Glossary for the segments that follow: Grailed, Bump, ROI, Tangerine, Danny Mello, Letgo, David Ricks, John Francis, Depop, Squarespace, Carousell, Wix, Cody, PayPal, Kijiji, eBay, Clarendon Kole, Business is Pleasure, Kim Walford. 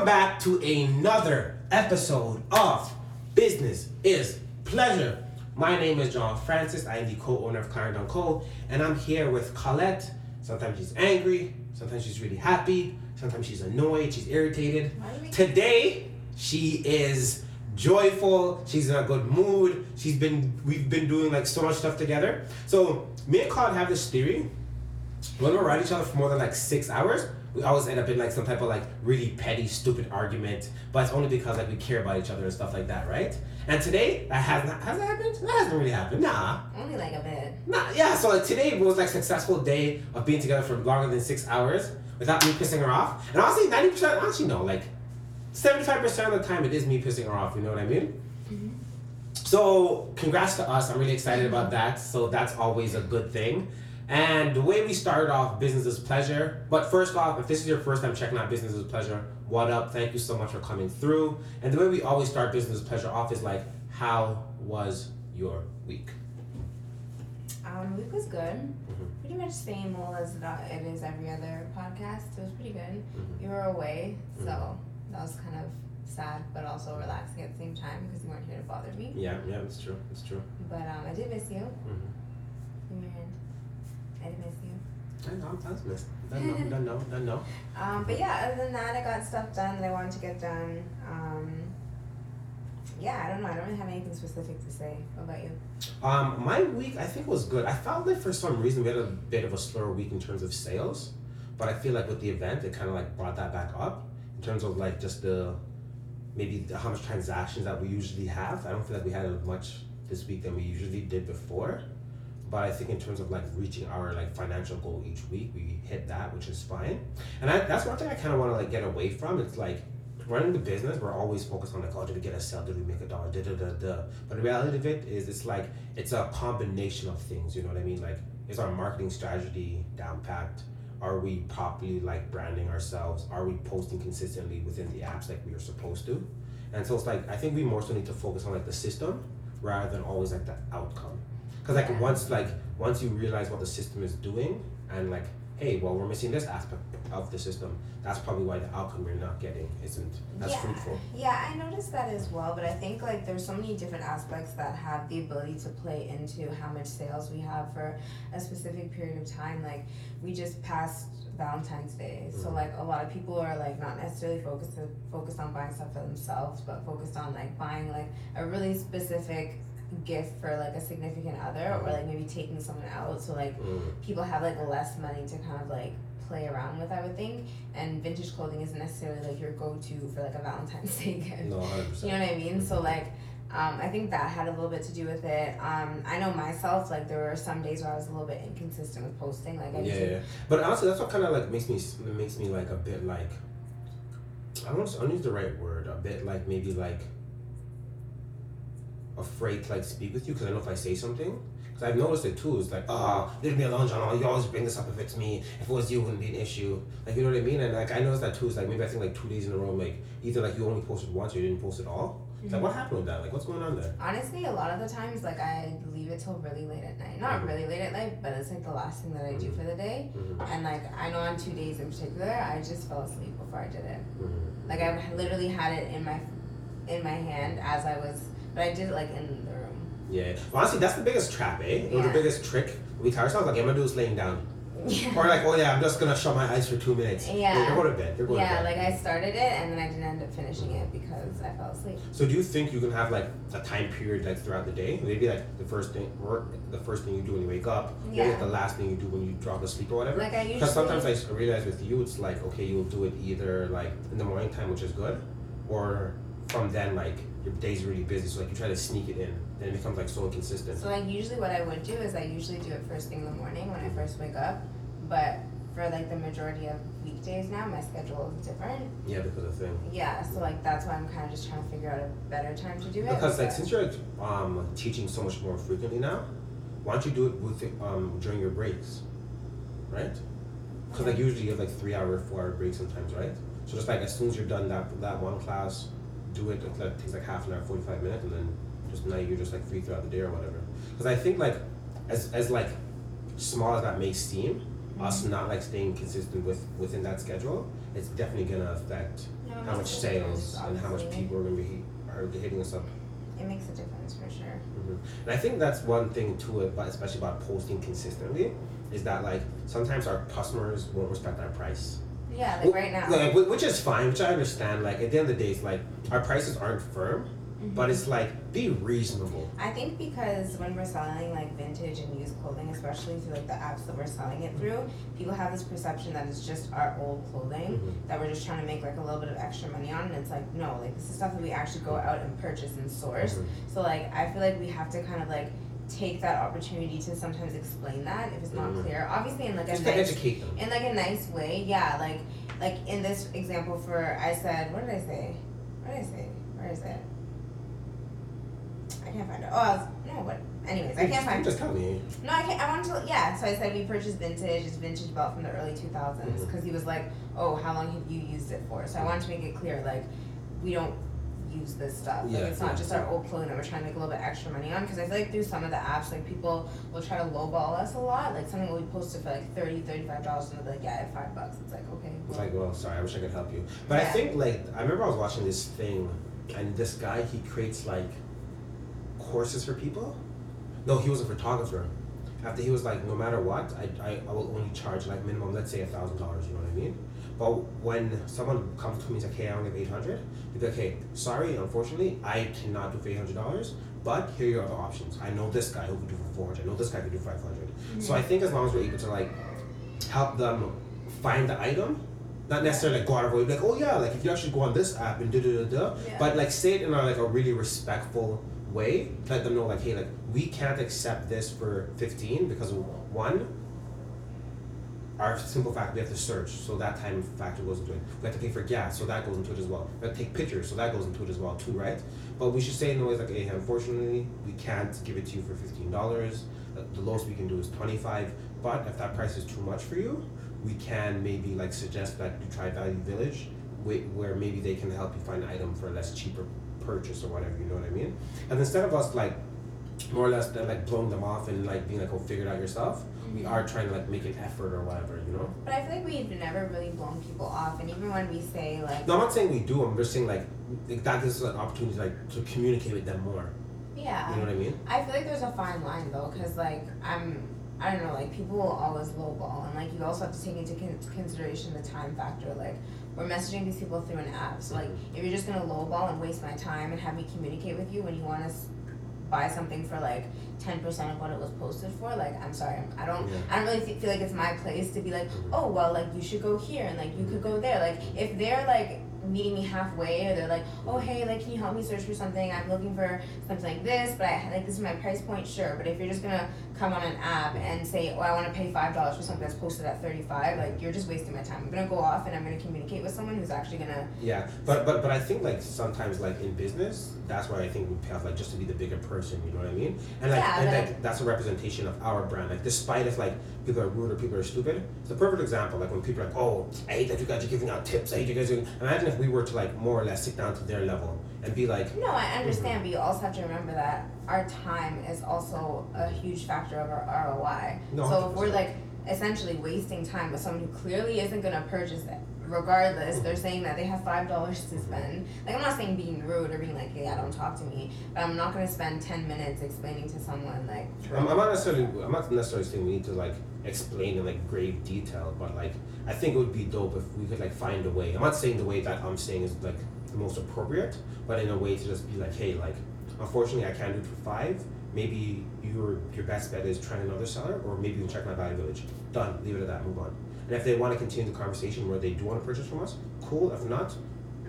Welcome back to another episode of Business is Pleasure. My name is John Francis. I am the co-owner of Clarendon Kole, and I'm here with Colette. Sometimes she's angry, sometimes she's really happy, sometimes she's annoyed, she's irritated. Today, she is joyful, she's in a good mood, we've been doing like so much stuff together. So me and Colette have this theory. When we're around each other for more than like 6 hours, we always end up in like some type of like really petty, stupid argument, but it's only because like we care about each other and stuff like that, right? And today, has that happened? That hasn't really happened. Nah. Only like a bit. Nah, yeah. So like today was like a successful day of being together for longer than 6 hours without me pissing her off. And honestly, 90%, actually no, like 75% of the time it is me pissing her off. You know what I mean? Mm-hmm. So congrats to us. I'm really excited about that. So that's always a good thing. And the way we started off, Business is Pleasure. But first off, if this is your first time checking out Business is Pleasure, what up? Thank you so much for coming through. And the way we always start Business is Pleasure off is like, how was your week? Week was good. Mm-hmm. Pretty much same old as it is every other podcast. It was pretty good. Mm-hmm. You were away, so mm-hmm. that was kind of sad, but also relaxing at the same time because you weren't here to bother me. Yeah, it's true. It's true. But I did miss you. Mm-hmm. And I didn't miss you. I know, I was missed. I know. But yeah, other than that, I got stuff done that I wanted to get done. I don't know. I don't really have anything specific to say. What about you? My week, I think, was good. I felt like for some reason we had a bit of a slower week in terms of sales, but I feel like with the event, it kind of like brought that back up in terms of like just how much transactions that we usually have. I don't feel like we had as much this week than we usually did before. But I think in terms of like reaching our like financial goal each week, we hit that, which is fine. And that's one thing I kind of want to like get away from. It's like running the business, we're always focused on like, oh, did we get a sale? Did we make a dollar? But the reality of it is it's like, it's a combination of things. You know what I mean? Like, is our marketing strategy down packed? Are we properly like branding ourselves? Are we posting consistently within the apps like we are supposed to? And so it's like, I think we more so need to focus on like the system rather than always like the outcome. Because once you realize what the system is doing and like, hey, well, we're missing this aspect of the system, that's probably why the outcome we're not getting isn't as fruitful. Yeah, I noticed that as well, but I think like there's so many different aspects that have the ability to play into how much sales we have for a specific period of time. Like we just passed Valentine's Day, mm-hmm. so like a lot of people are like not necessarily focused on buying stuff for themselves, but focused on like buying like a really specific gift for like a significant other, or like maybe taking someone out, so like people have like less money to kind of like play around with, I would think. And vintage clothing isn't necessarily like your go-to for like a Valentine's Day gift. No, 100%. You know what I mean? So like I think that had a little bit to do with it. I know myself, like there were some days where I was a little bit inconsistent with posting, like but honestly that's what kind of like makes me like a bit like, I don't use the right word, a bit like maybe like afraid to like speak with you, because I know if I say something, because I've noticed it too, it's like, leave me alone, John, you always bring this up. If it's me, if it was you, it wouldn't be an issue, like, you know what I mean? And like I noticed that too. It's like maybe I think like 2 days in a row, like either like you only posted once or you didn't post at all. It's like, what happened with that? Like, what's going on there? Honestly, a lot of the times, like, I leave it till really late at night. Not really late at night, but it's, like, the last thing that I do for the day. Mm-hmm. And, like, I know on 2 days in particular, I just fell asleep before I did it. Mm-hmm. Like, I literally had it in my hand as I was... But I did it, like, in the room. Yeah. Well, honestly, that's the biggest trap, eh? Yeah. Or the biggest trick. We tell ourselves, like, I'm going to do is laying down. Yeah. Or like, oh yeah, I'm just going to shut my eyes for 2 minutes. Yeah. Like, you're going to bed. Yeah, like I started it and then I didn't end up finishing it because I fell asleep. So do you think you can have like a time period like throughout the day? Maybe like the first thing you do when you wake up, maybe like the last thing you do when you drop asleep or whatever? Like I usually... Because sometimes I realize with you, it's like, okay, you'll do it either like in the morning time, which is good, or from then like... your day's really busy, so like you try to sneak it in, then it becomes like so inconsistent. So like usually what I would do is I usually do it first thing in the morning when I first wake up, but for like the majority of weekdays now, my schedule is different. Yeah, because of things. Yeah, so like that's why I'm kind of just trying to figure out a better time to do it. Because like since you're teaching so much more frequently now, why don't you do it with during your breaks, right? Because like usually you have like 3-hour, 4-hour breaks sometimes, right? So just like as soon as you're done that one class, do it until it takes like half an hour, 45 minutes, and then just now you're just like free throughout the day or whatever. Because I think like as like small as that may seem, us not like staying consistent within that schedule it's definitely going to affect how much sales and how much people are going to be hitting us up. It makes a difference for sure. Mm-hmm. And I think that's one thing too, especially about posting consistently, is that like sometimes our customers won't respect our price. Yeah, like right now. Like, which is fine, which I understand. Like at the end of the day, it's like our prices aren't firm, mm-hmm. but it's like be reasonable. I think because when we're selling like vintage and used clothing, especially through like the apps that we're selling it through, people have this perception that it's just our old clothing mm-hmm. that we're just trying to make like a little bit of extra money on, and it's like no, like this is stuff that we actually go out and purchase and source. Mm-hmm. So like I feel like we have to kind of like take that opportunity to sometimes explain that if it's not mm-hmm. clear, obviously, in like a nice, educate them. In like a nice way, yeah. Like in this example, Where is it? I can't find it. Just tell me. No, I can't. I wanted to. Yeah, so I said we purchased vintage. It's vintage belt from the early 2000s because he was like, "Oh, how long have you used it for?" So I wanted to make it clear, like, we don't use this stuff. Yeah, like it's not just our old clothing that we're trying to make a little bit extra money on, because I feel like through some of the apps, like people will try to lowball us a lot. Like something we posted for like $30-$35 and they'll be like, yeah, $5. It's like, okay. Well. It's like, well, sorry, I wish I could help you. But yeah. I think like, I remember I was watching this thing and this guy, he creates like courses for people. No, he was a photographer. After he was like, no matter what, I will only charge like minimum, let's say $1,000, you know what I mean? But when someone comes to me and is like, hey, I only have $800, they'd be like, hey, sorry, unfortunately, I cannot do for $800, but here are your other options. I know this guy who could do for $400. I know this guy could do $500. Mm-hmm. So I think as long as we're able to like help them find the item, not necessarily like go out of way, like, oh yeah, like if you actually go on this app and but like say it in like a really respectful way, let them know like, hey, like we can't accept this for $15 because one, our simple fact we have to search, so that time factor goes into it. We have to pay for gas, so that goes into it as well. We have to take pictures, so that goes into it as well too, right? But we should say in a way like, hey, unfortunately, we can't give it to you for $15. The lowest we can do is $25, but if that price is too much for you, we can maybe like suggest that you try Value Village, where maybe they can help you find an item for a less cheaper purchase or whatever, you know what I mean? And instead of us like, more or less than like blowing them off and like being like, oh, figure it out yourself, we are trying to like make an effort or whatever, you know? But I feel like we've never really blown people off, and even when we say like... No, I'm not saying we do, I'm just saying like that gives us an opportunity like to communicate with them more. Yeah. You know what I mean? I feel like there's a fine line though, because like I don't know, like people will always lowball, and like you also have to take into consideration the time factor. Like we're messaging these people through an app, so like if you're just going to lowball and waste my time and have me communicate with you when you want to buy something for like 10% of what it was posted for, like I'm sorry, I don't really feel like it's my place to be like, oh well, like you should go here and like you could go there. Like if they're like meeting me halfway, or they're like, oh hey, like can you help me search for something, I'm looking for something like this, but I like this is my price point, sure. But if you're just gonna come on an app and say, oh I want to pay $5 for something that's posted at $35, like you're just wasting my time. I'm gonna go off and I'm gonna communicate with someone who's actually gonna but I think like sometimes like in business, that's why I think we pay off, like just to be the bigger person, you know what I mean? And like that's a representation of our brand. Like despite if like people are rude or people are stupid, it's a perfect example. Like when people are like, oh I hate that you guys are giving out tips, I hate you guys doing. Imagine if we were to like more or less sit down to their level and be like, no, I understand, but you also have to remember that our time is also a huge factor of our ROI. No, so 100%. If we're like essentially wasting time with someone who clearly isn't going to purchase it, regardless, they're saying that they have $5 to spend. Like, I'm not saying being rude or being like, hey, don't talk to me, but I'm not going to spend 10 minutes explaining to someone, like... I'm not necessarily saying we need to, like, explain in, like, grave detail, but, like, I think it would be dope if we could, like, find a way. I'm not saying the way that I'm saying is, like, the most appropriate, but in a way to just be like, hey, like, unfortunately, I can't do it for $5. Maybe your best bet is trying another seller, or maybe you can check my Value Village. Done. Leave it at that. Move on. And if they want to continue the conversation where they do want to purchase from us, cool. If not,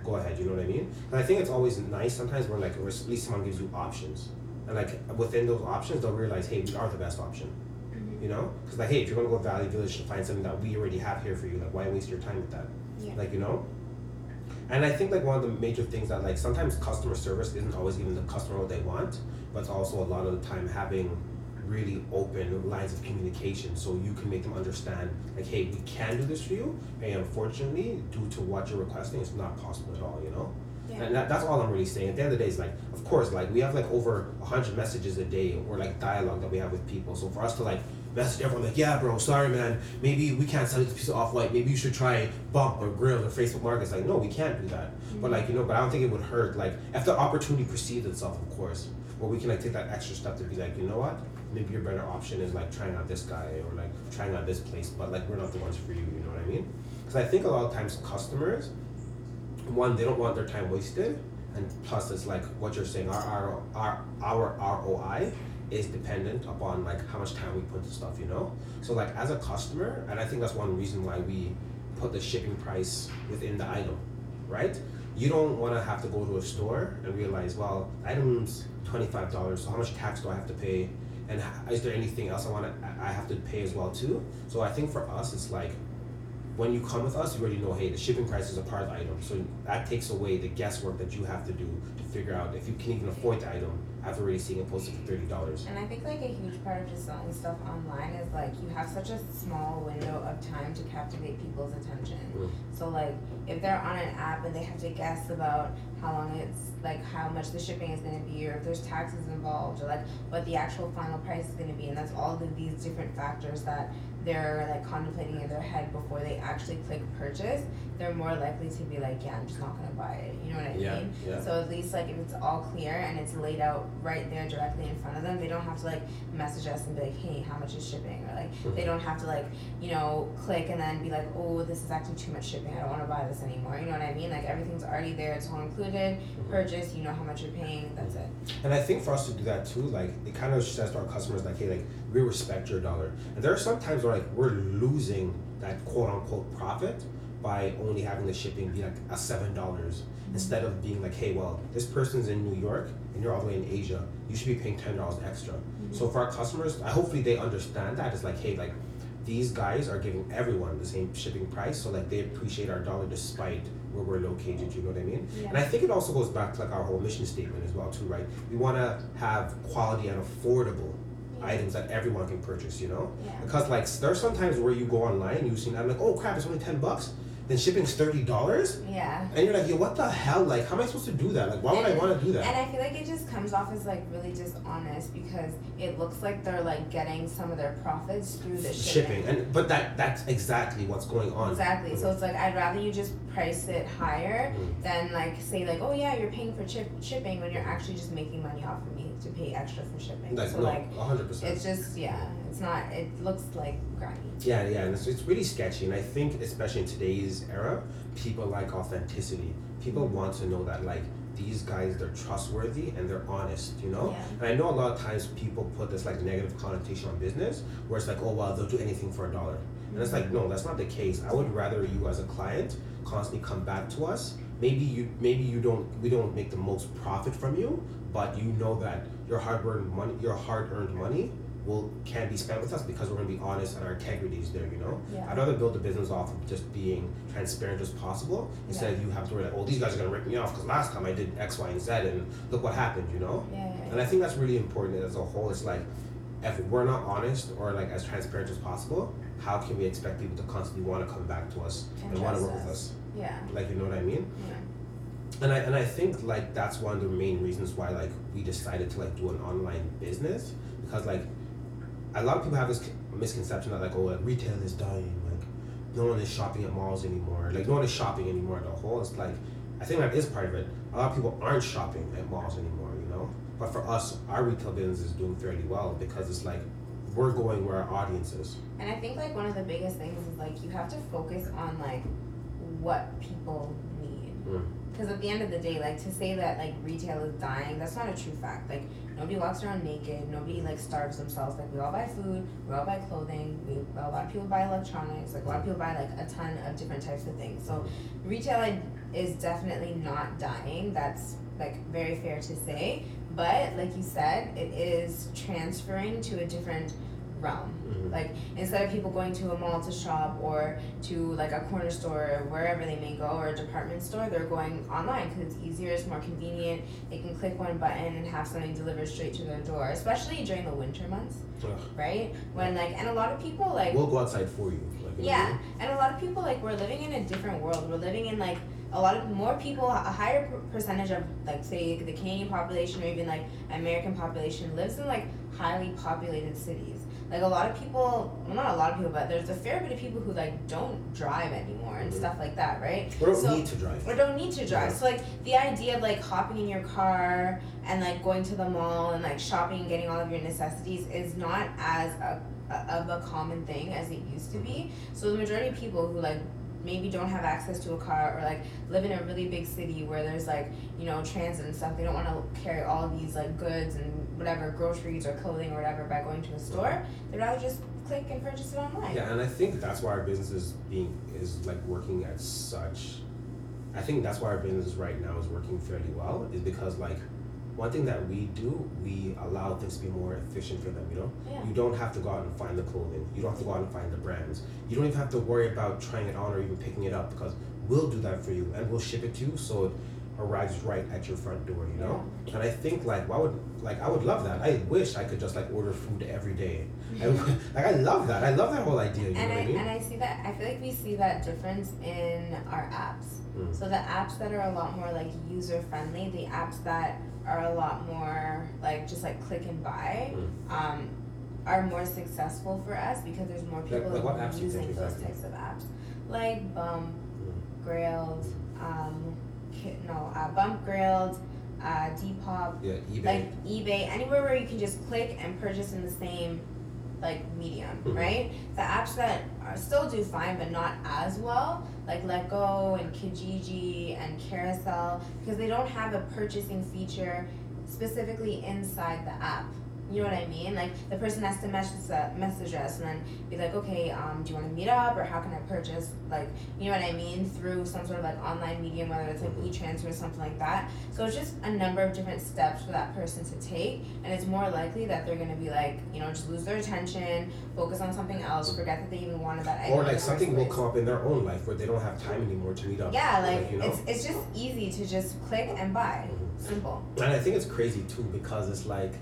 go ahead. You know what I mean? And I think it's always nice sometimes when, like, or at least someone gives you options. And, like, within those options, they'll realize, hey, we are the best option. You know? Because, like, hey, if you're going to go to Value Village to find something that we already have here for you, like, why waste your time with that? Yeah. Like, you know? And I think, like, one of the major things that, like, sometimes customer service isn't always giving the customer what they want, but it's also a lot of the time having really open lines of communication, so you can make them understand, like, hey, we can do this for you, and unfortunately, due to what you're requesting, it's not possible at all, you know? Yeah. And that's all I'm really saying. At the end of the day, it's like, of course, like, we have, like, over 100 messages a day, or, like, dialogue that we have with people, so for us to, like, message everyone like, yeah, bro, sorry, man. Maybe we can't sell this piece of Off-White. Maybe you should try Bump or Grailed or Facebook Market. It's like, no, we can't do that. Mm-hmm. But like, you know, but I don't think it would hurt. Like, if the opportunity precedes itself, of course, where we can like take that extra step to be like, you know what? Maybe your better option is like trying out this guy or like trying out this place, but like we're not the ones for you. You know what I mean? Because I think a lot of times customers, one, they don't want their time wasted, and plus it's like what you're saying, our ROI is dependent upon like how much time we put to stuff, you know? So like as a customer, and I think that's one reason why we put the shipping price within the item, right? You don't want to have to go to a store and realize, well, item's $25, so how much tax do I have to pay? And is there anything else I have to pay as well too? So I think for us, it's like, when you come with us, you already know, hey, the shipping price is a part of the item. So that takes away the guesswork that you have to do to figure out if you can even afford the item after already seeing it posted for $30. And I think like a huge part of just selling stuff online is like you have such a small window of time to captivate people's attention. Mm-hmm. So like if they're on an app and they have to guess about how long it's like how much the shipping is going to be, or if there's taxes involved, or like what the actual final price is going to be, and that's all of these different factors that they're like contemplating in their head before they actually click purchase, they're more likely to be like, yeah, I'm just not gonna buy it. You know what I mean? Yeah. So at least like if it's all clear and it's laid out right there directly in front of them, they don't have to like message us and be like, hey, how much is shipping? Or like mm-hmm. they don't have to like, you know, click and then be like, oh, this is actually too much shipping, I don't want to buy this anymore. You know what I mean? Like everything's already there, it's all included. Mm-hmm. Purchase, you know how much you're paying, that's it. And I think for us to do that too, like it kind of says to our customers like, hey, like we respect your dollar. And there are some times where like we're losing that quote unquote profit by only having the shipping be like a $7 instead of being like, hey, well, this person's in New York and you're all the way in Asia, you should be paying $10 extra. Mm-hmm. So for our customers, hopefully they understand that it's like, hey, like these guys are giving everyone the same shipping price, so like they appreciate our dollar despite where we're located. You know what I mean? Yeah. And I think it also goes back to like our whole mission statement as well too, right? We want to have quality and affordable items that everyone can purchase, you know? Yeah. Because like there's sometimes where you go online, you see that like, oh crap, it's only $10. Then shipping's $30? Yeah. And you're like, yo, what the hell? Like, how am I supposed to do that? Like, why would I want to do that? And I feel like it just comes off as, like, really dishonest because it looks like they're, like, getting some of their profits through the shipping. But that's exactly what's going on. Exactly. Mm-hmm. So it's like, I'd rather you just price it higher mm-hmm. than, like, say, like, oh, yeah, you're paying for shipping when you're actually just making money off of me to pay extra for shipping. Like, so, no, like, 100%. It's just, yeah, it's not, it looks, like, grimy. Yeah, yeah, and it's really sketchy. And I think, especially in today's era, people like authenticity. People want to know that, like, these guys, they're trustworthy and they're honest, you know? Yeah. And I know a lot of times people put this, like, negative connotation on business where it's like, oh, well, they'll do anything for $1. Mm-hmm. And it's like, no, that's not the case. I would rather you as a client constantly come back to us. Maybe we don't make the most profit from you, but you know that your hard-earned money can be spent with us because we're going to be honest and our integrity is there, you know? Yeah. I'd rather build a business off of just being transparent as possible instead of you have to worry like, oh, these guys are going to rip me off because last time I did X, Y, and Z and look what happened, you know? Yeah. And I think that's really important as a whole. It's like, if we're not honest or like as transparent as possible, how can we expect people to constantly want to come back to us and want to work with us? Yeah. Like, you know what I mean? Yeah. And I think like that's one of the main reasons why like we decided to like do an online business, because like a lot of people have this misconception that like, oh, like retail is dying, like no one is shopping at malls anymore, like no one is shopping anymore at all. It's like, I think that is part of it. A lot of people aren't shopping at malls anymore, you know? But for us, our retail business is doing fairly well because it's like we're going where our audience is. And I think like one of the biggest things is like you have to focus on like what people need. Mm. Because at the end of the day, like, to say that, like, retail is dying, that's not a true fact. Like, nobody walks around naked. Nobody, like, starves themselves. Like, we all buy food. We all buy clothing. A lot of people buy electronics. Like, a lot of people buy, like, a ton of different types of things. So, retail is definitely not dying. That's, like, very fair to say. But, like you said, it is transferring to a different realm. Mm-hmm. Like, instead of people going to a mall to shop or to like a corner store or wherever they may go, or a department store, they're going online because it's easier, it's more convenient, they can click one button and have something delivered straight to their door, especially during the winter months. Ugh. Right? When like, and a lot of people like, we'll go outside for you. Like, yeah, and a lot of people like, we're living in a different world. We're living in like a lot of more people, a higher percentage of like say the Canadian population or even like American population lives in like highly populated cities. Like, a lot of people, well, not a lot of people, but there's a fair bit of people who, like, don't drive anymore and stuff like that, right? Or don't need to drive. Yeah. So, like, the idea of, like, hopping in your car and, like, going to the mall and, like, shopping and getting all of your necessities is not as a common thing as it used to be. So the majority of people who, like, maybe don't have access to a car or, like, live in a really big city where there's, like, you know, transit and stuff, they don't want to carry all of these, like, goods and whatever, groceries or clothing or whatever, by going to a store. They'd rather just click and purchase it online. Yeah, and I think that's why our business right now is working fairly well, is because, like, one thing that we do, we allow things to be more efficient for them, you know? Yeah. You don't have to go out and find the clothing. You don't have to go out and find the brands. You don't even have to worry about trying it on or even picking it up, because we'll do that for you and we'll ship it to you, so it arrives right at your front door, you know? Yeah. And I think, like, I would love that. I wish I could just, like, order food every day. I love that. I love that whole idea, you know what I mean? And I see that, I feel like we see that difference in our apps. Mm. So the apps that are a lot more, like, user-friendly, the apps that are a lot more, like, just, like, click and buy, are more successful for us because there's more people using those types of apps. Like Bump, Grailed, Bump, Grailed, Depop, eBay. Like eBay, anywhere where you can just click and purchase in the same, like, medium, right? The apps that are still do fine but not as well, like Letgo and Kijiji and Carousell, because they don't have a purchasing feature specifically inside the app. You know what I mean? Like, the person has to message us and then be like, okay, do you want to meet up, or how can I purchase, like, you know what I mean, through some sort of, like, online medium, whether it's like e-transfer or something like that. So it's just a number of different steps for that person to take, and it's more likely that they're going to be, like, you know, just lose their attention, focus on something else, forget that they even wanted that item. Or, like, something will come up in their own life where they don't have time anymore to meet up. Yeah, like you know? It's just easy to just click and buy. Simple. And I think it's crazy too, because it's like,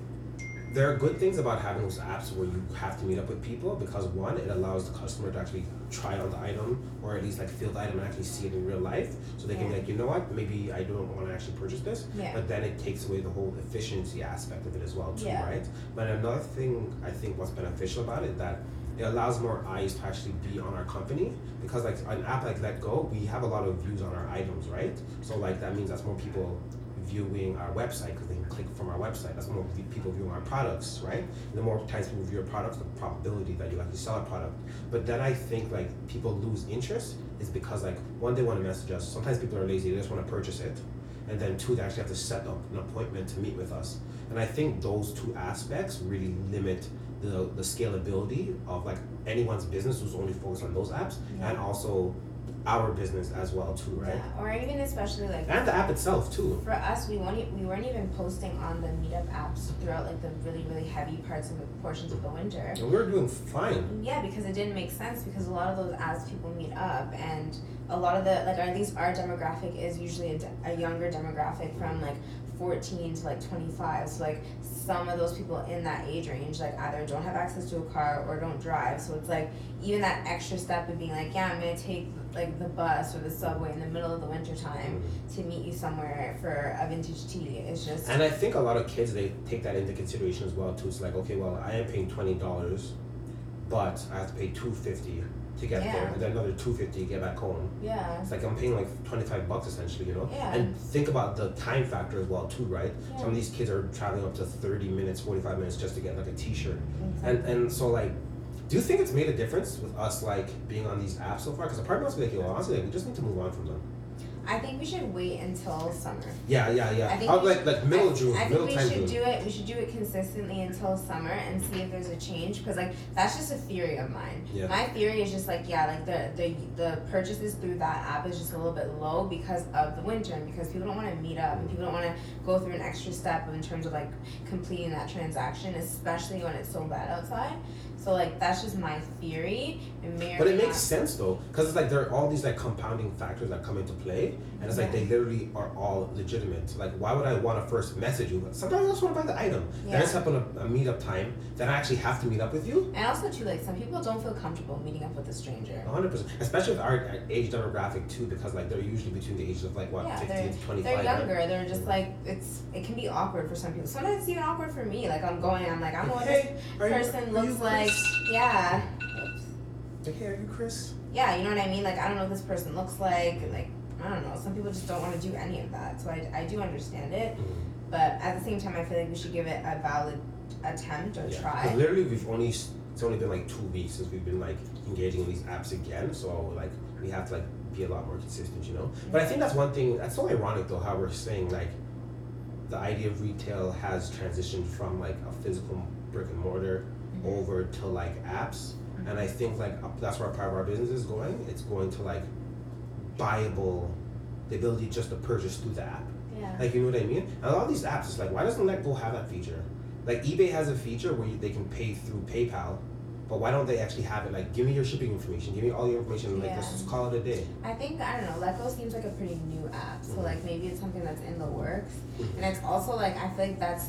there are good things about having those apps where you have to meet up with people, because one, it allows the customer to actually try on the item, or at least, like, feel the item and actually see it in real life, so they can be like, you know what, maybe I don't want to actually purchase this, but then it takes away the whole efficiency aspect of it as well too, right? But another thing, I think what's beneficial about it, that it allows more eyes to actually be on our company, because, like, an app like Letgo, we have a lot of views on our items, right? So, like, that means that's more people viewing our website, because they can click from our website. That's more people viewing our products, right? And the more times people view your products, the probability that you actually sell a product. But then I think, like, people lose interest is because, like, one, they want to message us. Sometimes people are lazy, they just want to purchase it. And then two, they actually have to set up an appointment to meet with us. And I think those two aspects really limit the scalability of, like, anyone's business who's only focused on those apps, and also our business as well too, right? Yeah, or even especially, like, and the app itself too. For us, we weren't even posting on the meetup apps throughout, like, the really, really heavy portions of the winter. And we were doing fine. Yeah, because it didn't make sense, because a lot of those apps, people meet up, and a lot of the, like, or at least our demographic is usually a younger demographic from, like, 14 to, like, 25. So, like, some of those people in that age range, like, either don't have access to a car or don't drive. So it's like, even that extra step of being like, yeah, I'm gonna take, like, the bus or the subway in the middle of the winter time to meet you somewhere for a vintage tea. It's just, and I think a lot of kids, they take that into consideration as well too. It's like, okay, well, I am paying $20, but I have to pay $2.50 to get there, and then another $2.50 to get back home. Yeah. It's like I'm paying, like, $25 essentially, you know? Yeah. And think about the time factor as well too, right? Yeah. Some of these kids are traveling up to 30 minutes, 45 minutes just to get, like, a t-shirt. Exactly. And so, like, do you think it's made a difference with us, like, being on these apps so far? Because the part of us be like, yo, honestly, like, we just need to move on from them. I think we should wait until summer. Yeah. We should do it consistently until summer and see if there's a change, because, like, that's just a theory of mine. Yeah. My theory is just, like, the purchases through that app is just a little bit low because of the winter, and because people don't want to meet up, and people don't want to go through an extra step in terms of, like, completing that transaction, especially when it's so bad outside. So, like, that's just my theory. But it makes sense though, because it's like there are all these, like, compounding factors that come into play. day. And it's like, they literally are all legitimate. Like, why would I want to first message you? Sometimes I just want to buy the item. Yeah. Then it's up on a meetup time that I actually have to meet up with you. And also, too, like, some people don't feel comfortable meeting up with a stranger. 100%. Especially with our age demographic, too, because, like, they're usually between the ages of, like, what, 15 to 25? They're younger. Right? They're just, like, it can be awkward for some people. Sometimes it's even awkward for me. Like, I'm what this person looks like. Yeah. Oops. Hey, are you Chris? Yeah, you know what I mean? Like, I don't know what this person looks like. Like, I don't know. Some people just don't want to do any of that. So I do understand it. Mm-hmm. But at the same time, I feel like we should give it a valid attempt or try. Literally, it's only been like 2 weeks since we've been like engaging in these apps again. So like we have to like be a lot more consistent, you know? Mm-hmm. But I think that's one thing. That's so ironic though, how we're saying like the idea of retail has transitioned from like a physical brick and mortar mm-hmm. over to like apps. Mm-hmm. And I think like that's where part of our business is going. It's going to like buyable, the ability just to purchase through the app. Yeah. Like, you know what I mean? And a lot of these apps, it's like, why doesn't Letgo have that feature? Like, eBay has a feature where they can pay through PayPal, but why don't they actually have it? Like, give me your shipping information, give me all your information, and like, let's just call it a day. I think, I don't know, Letgo seems like a pretty new app, so, mm-hmm. like, maybe it's something that's in the works, mm-hmm. and it's also, like, I feel like that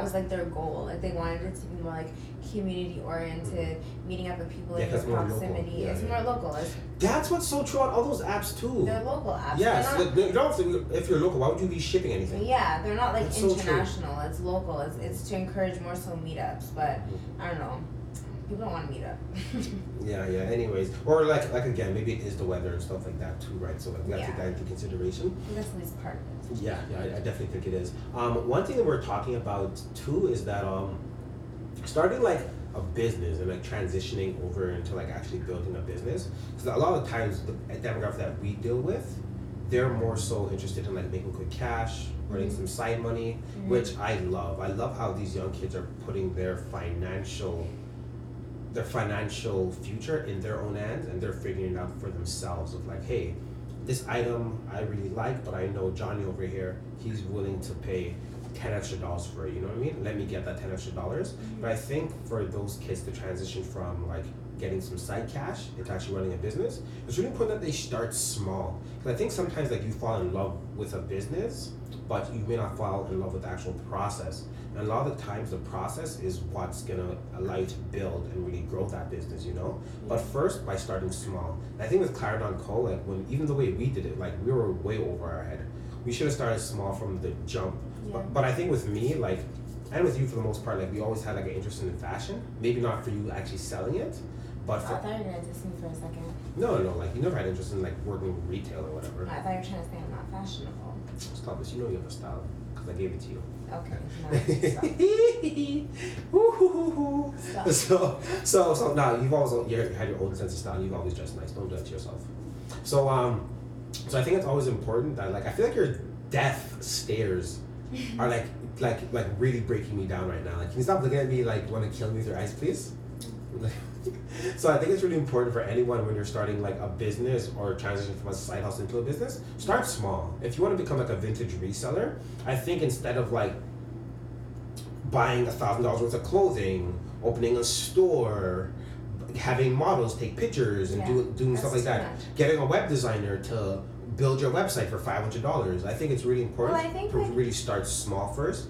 was like their goal. Like they wanted it to be more like community oriented, meeting up with people in your proximity. More local. That's what's so true on all those apps too. They're local apps. Yes, if you're local, why would you be shipping anything? Yeah, they're not like international. It's local. It's to encourage more so meetups, but I don't know. People don't want to meet up. Anyways, or like again, maybe it is the weather and stuff like that too, right? So like we have to take that into consideration. That's at least part of it. I definitely think it is. One thing that we're talking about too is that starting like a business and like transitioning over into like actually building a business, because a lot of times the demographic that we deal with, they're more so interested in like making quick cash, earning some side money, which I love. I love how these young kids are putting their financial future in their own hands, and they're figuring it out for themselves of like, hey, this item I really like, but I know Johnny over here, he's willing to pay $10 extra for it, you know what I mean? Let me get that $10 extra. But I think for those kids to transition from like getting some side cash into actually running a business, it's really important that they start small. Because I think sometimes like you fall in love with a business, but you may not fall in love with the actual process. And a lot of the times the process is what's going to allow you to build and really grow that business, you know? But first, by starting small. And I think with Clarendon Kole, like even the way we did it, like we were way over our head. We should have started small from the jump. Yeah. But I think with me, like, and with you for the most part, like we always had like an interest in fashion. Maybe not for you actually selling it, but I thought you were going to diss me for a second. No, like you never had interest in like working with retail or whatever. I thought you were trying to say I'm not fashionable. Stop this, you know you have a style. I gave it to you. Okay. Nice. So now you've always had your own sense of style. You've always dressed nice. Don't do that to yourself. So I think it's always important that like I feel like your death stares are like really breaking me down right now. Like, can you stop looking at me like want to kill me with your eyes, please? So I think it's really important for anyone when you're starting like a business or transitioning from a side hustle into a business, start small. If you want to become like a vintage reseller, I think instead of like buying $1,000 worth of clothing, opening a store, having models take pictures and doing stuff like that, getting a web designer to build your website for $500, I think it's really important really start small first.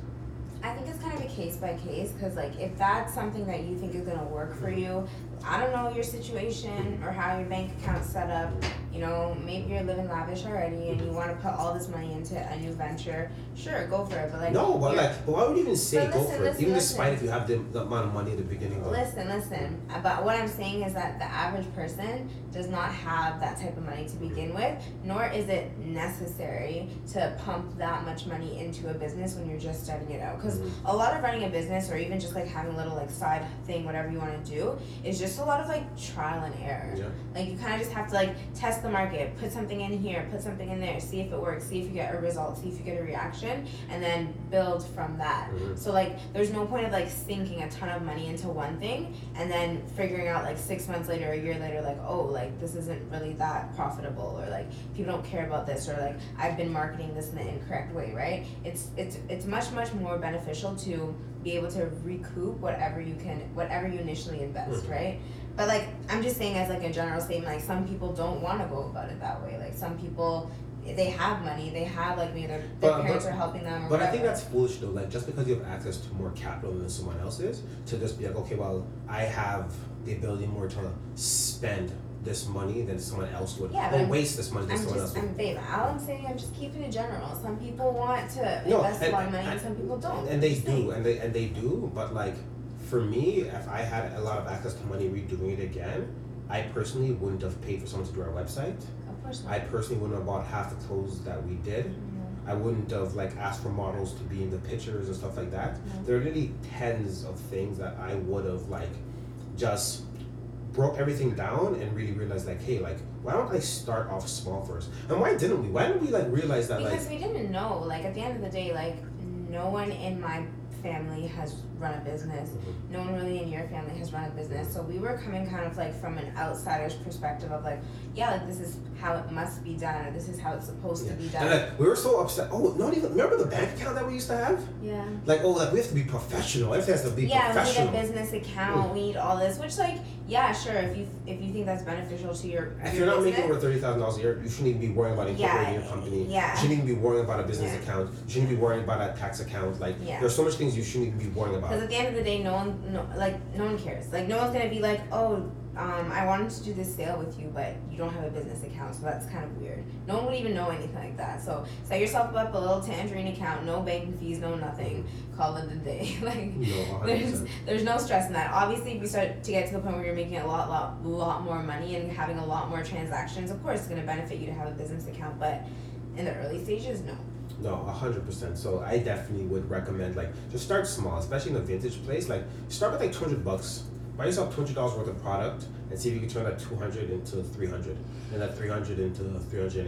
I think it's kind of a case by case, because like if that's something that you think is going to work for you, I don't know your situation or how your bank account's set up, you know, maybe you're living lavish already and you want to put all this money into a new venture, sure, go for it, but like... No, but why would you even say go for it? Even despite if you have the amount of money at the beginning. Listen, but what I'm saying is that the average person does not have that type of money to begin with, nor is it necessary to pump that much money into a business when you're just starting it out, because a lot of running a business or even just like having a little like side thing, whatever you want to do, is just a lot of like trial and error. Like you kind of just have to like test the market, put something in here, put something in there, see if it works, see if you get a result, see if you get a reaction, and then build from that. So like there's no point of like sinking a ton of money into one thing and then figuring out like 6 months later or a year later like, oh, like this isn't really that profitable, or like people don't care about this, or like I've been marketing this in the incorrect way, right? It's much more beneficial to be able to recoup whatever you initially invest, right? But like I'm just saying as like a general statement, like some people don't want to go about it that way. Like some people they have money, they have like maybe their parents are helping them or whatever. I think that's foolish though, like just because you have access to more capital than someone else is, to just be like, okay, well, I have the ability more to spend this money than someone else would, or waste this money than someone else would. I'm just keeping it general. Some people want to invest a lot of money and some people don't. And they do, but like for me, if I had a lot of access to money redoing it again, I personally wouldn't have paid for someone to do our website. Of course not. I personally wouldn't have bought half the clothes that we did. Mm-hmm. I wouldn't have like asked for models to be in the pictures and stuff like that. Mm-hmm. There are really tens of things that I would have like just broke everything down and really realized like, hey, like, why don't I start off small first? And why didn't we? Why didn't we like realize that? Because we didn't know. Like at the end of the day, like no one in my family has run a business. Mm-hmm. No one really in your family has run a business. So we were coming kind of like from an outsider's perspective of like, yeah, like this is how it must be done, or this is how it's supposed to be done. And like we were so upset. Oh, not even remember the bank account that we used to have? Yeah. Like, oh, like we have to be professional. Everything has to be professional. Yeah, we need a business account. Mm. We need all this, which like, yeah, sure. If you think that's beneficial to your business. If you're not making over $30,000 a year, you shouldn't even be worrying about incorporating your company. Yeah. You shouldn't even be worrying about a business account. You shouldn't be worrying about a tax account. Like, there's so much things you shouldn't even be worrying about. Because at the end of the day, no one cares. Like, no one's gonna be like, oh, I wanted to do this sale with you, but you don't have a business account, so that's kind of weird. No one would even know anything like that. So set yourself up a little Tangerine account, no banking fees, no nothing. Call it a day. Like there's no stress in that. Obviously, if we start to get to the point where you're making a lot more money and having a lot more transactions, of course, it's gonna benefit you to have a business account. But in the early stages, no. No, 100%. So I definitely would recommend like just start small, especially in a vintage place. Like start with like $200. Buy yourself $200 worth of product and see if you can turn that $200 into $300, and that $300 into $380,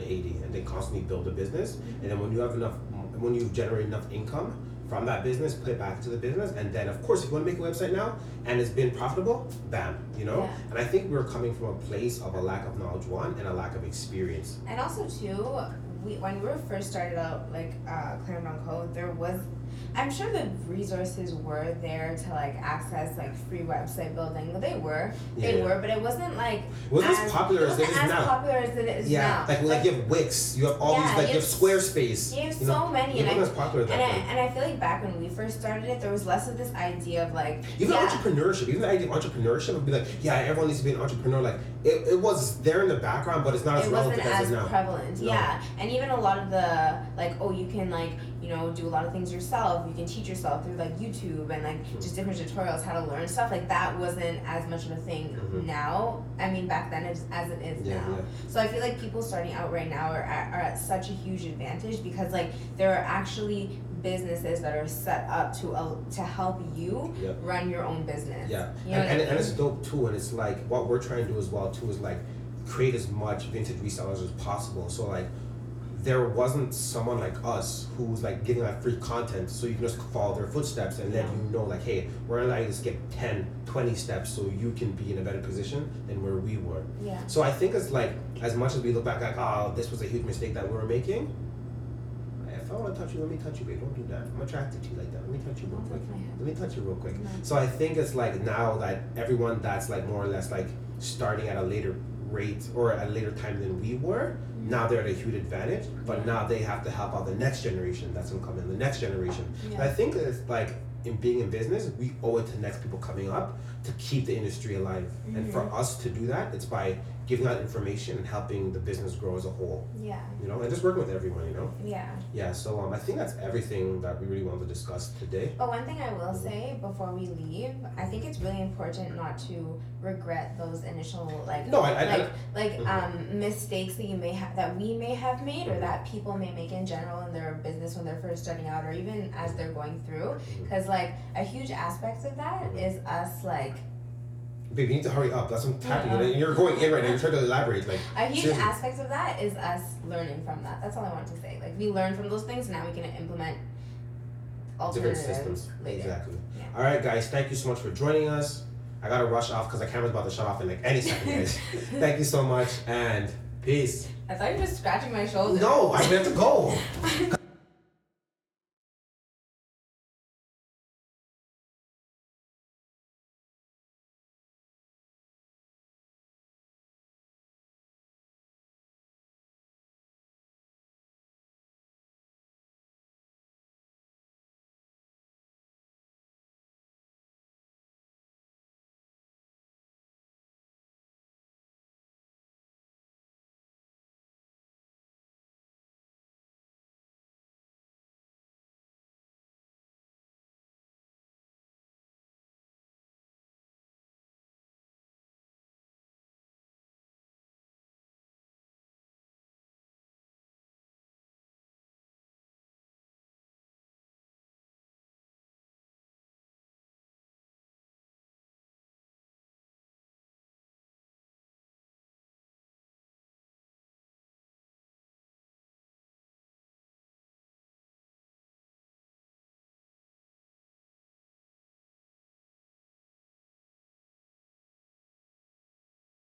and then constantly build a business. And then when you have enough, when you generate enough income from that business, put it back to the business. And then, of course, if you want to make a website now and it's been profitable, bam, you know? Yeah. And I think we're coming from a place of a lack of knowledge, one, and a lack of experience. And also, too, when we were first started out, like Clarendon Kole, there was, I'm sure the resources were there to like access like free website building. Well, they were, but it wasn't like it wasn't as popular as it is now. Yeah, like you have Wix, you have all these, like you have Squarespace. You have so many, and I feel like back when we first started it, there was less of this idea of like entrepreneurship. Even the idea of entrepreneurship would be like, yeah, everyone needs to be an entrepreneur. Like it was there in the background, but it's not as relevant as it now. It wasn't as prevalent. No. Yeah, and even a lot of the like, oh, you can like, you know, do a lot of things yourself. You can teach yourself through like YouTube and like just different tutorials how to learn stuff. Like that wasn't as much of a thing now. I mean, back then as it is now. Yeah. So I feel like people starting out right now are at such a huge advantage, because like there are actually businesses that are set up to help you run your own business. Yeah, you know, and it's dope too. And it's like what we're trying to do as well too is like create as much vintage resellers as possible. So like, there wasn't someone like us who's like giving out free content, so you can just follow their footsteps and let you know like, hey, we're gonna allow you to skip 10, 20 steps so you can be in a better position than where we were. Yeah. So I think it's like, as much as we look back like, oh, this was a huge mistake that we were making, if I want to touch you, let me touch you, babe. Don't do that. I'm attracted to you like that. Let me touch you real quick. No. So I think it's like now that everyone that's like more or less like starting at a later rate or at a later time than we were, now they're at a huge advantage, but now they have to help out the next generation that's going to come in, the next generation. Yeah. I think it's like, in being in business, we owe it to next people coming up to keep the industry alive. Mm-hmm. And for us to do that, it's by giving out information and helping the business grow as a whole. Yeah. You know, and just working with everyone, you know? Yeah. Yeah, so I think that's everything that we really wanted to discuss today. But one thing I will say before we leave, I think it's really important not to regret those initial mistakes that you may have, that we may have made, or that people may make in general in their business when they're first starting out, or even as they're going through, because like a huge aspect of that is us like, babe, you need to hurry up. That's what's happening. Yeah. You're going in right now. You're trying to elaborate. Like, a huge aspect of that is us learning from that. That's all I wanted to say. Like, we learn from those things, and now we can implement different systems later. Exactly. Yeah. All right, guys. Thank you so much for joining us. I gotta rush off because the camera's about to shut off in like any second, guys. Thank you so much, and peace. I thought you were just scratching my shoulder. No, I have to go.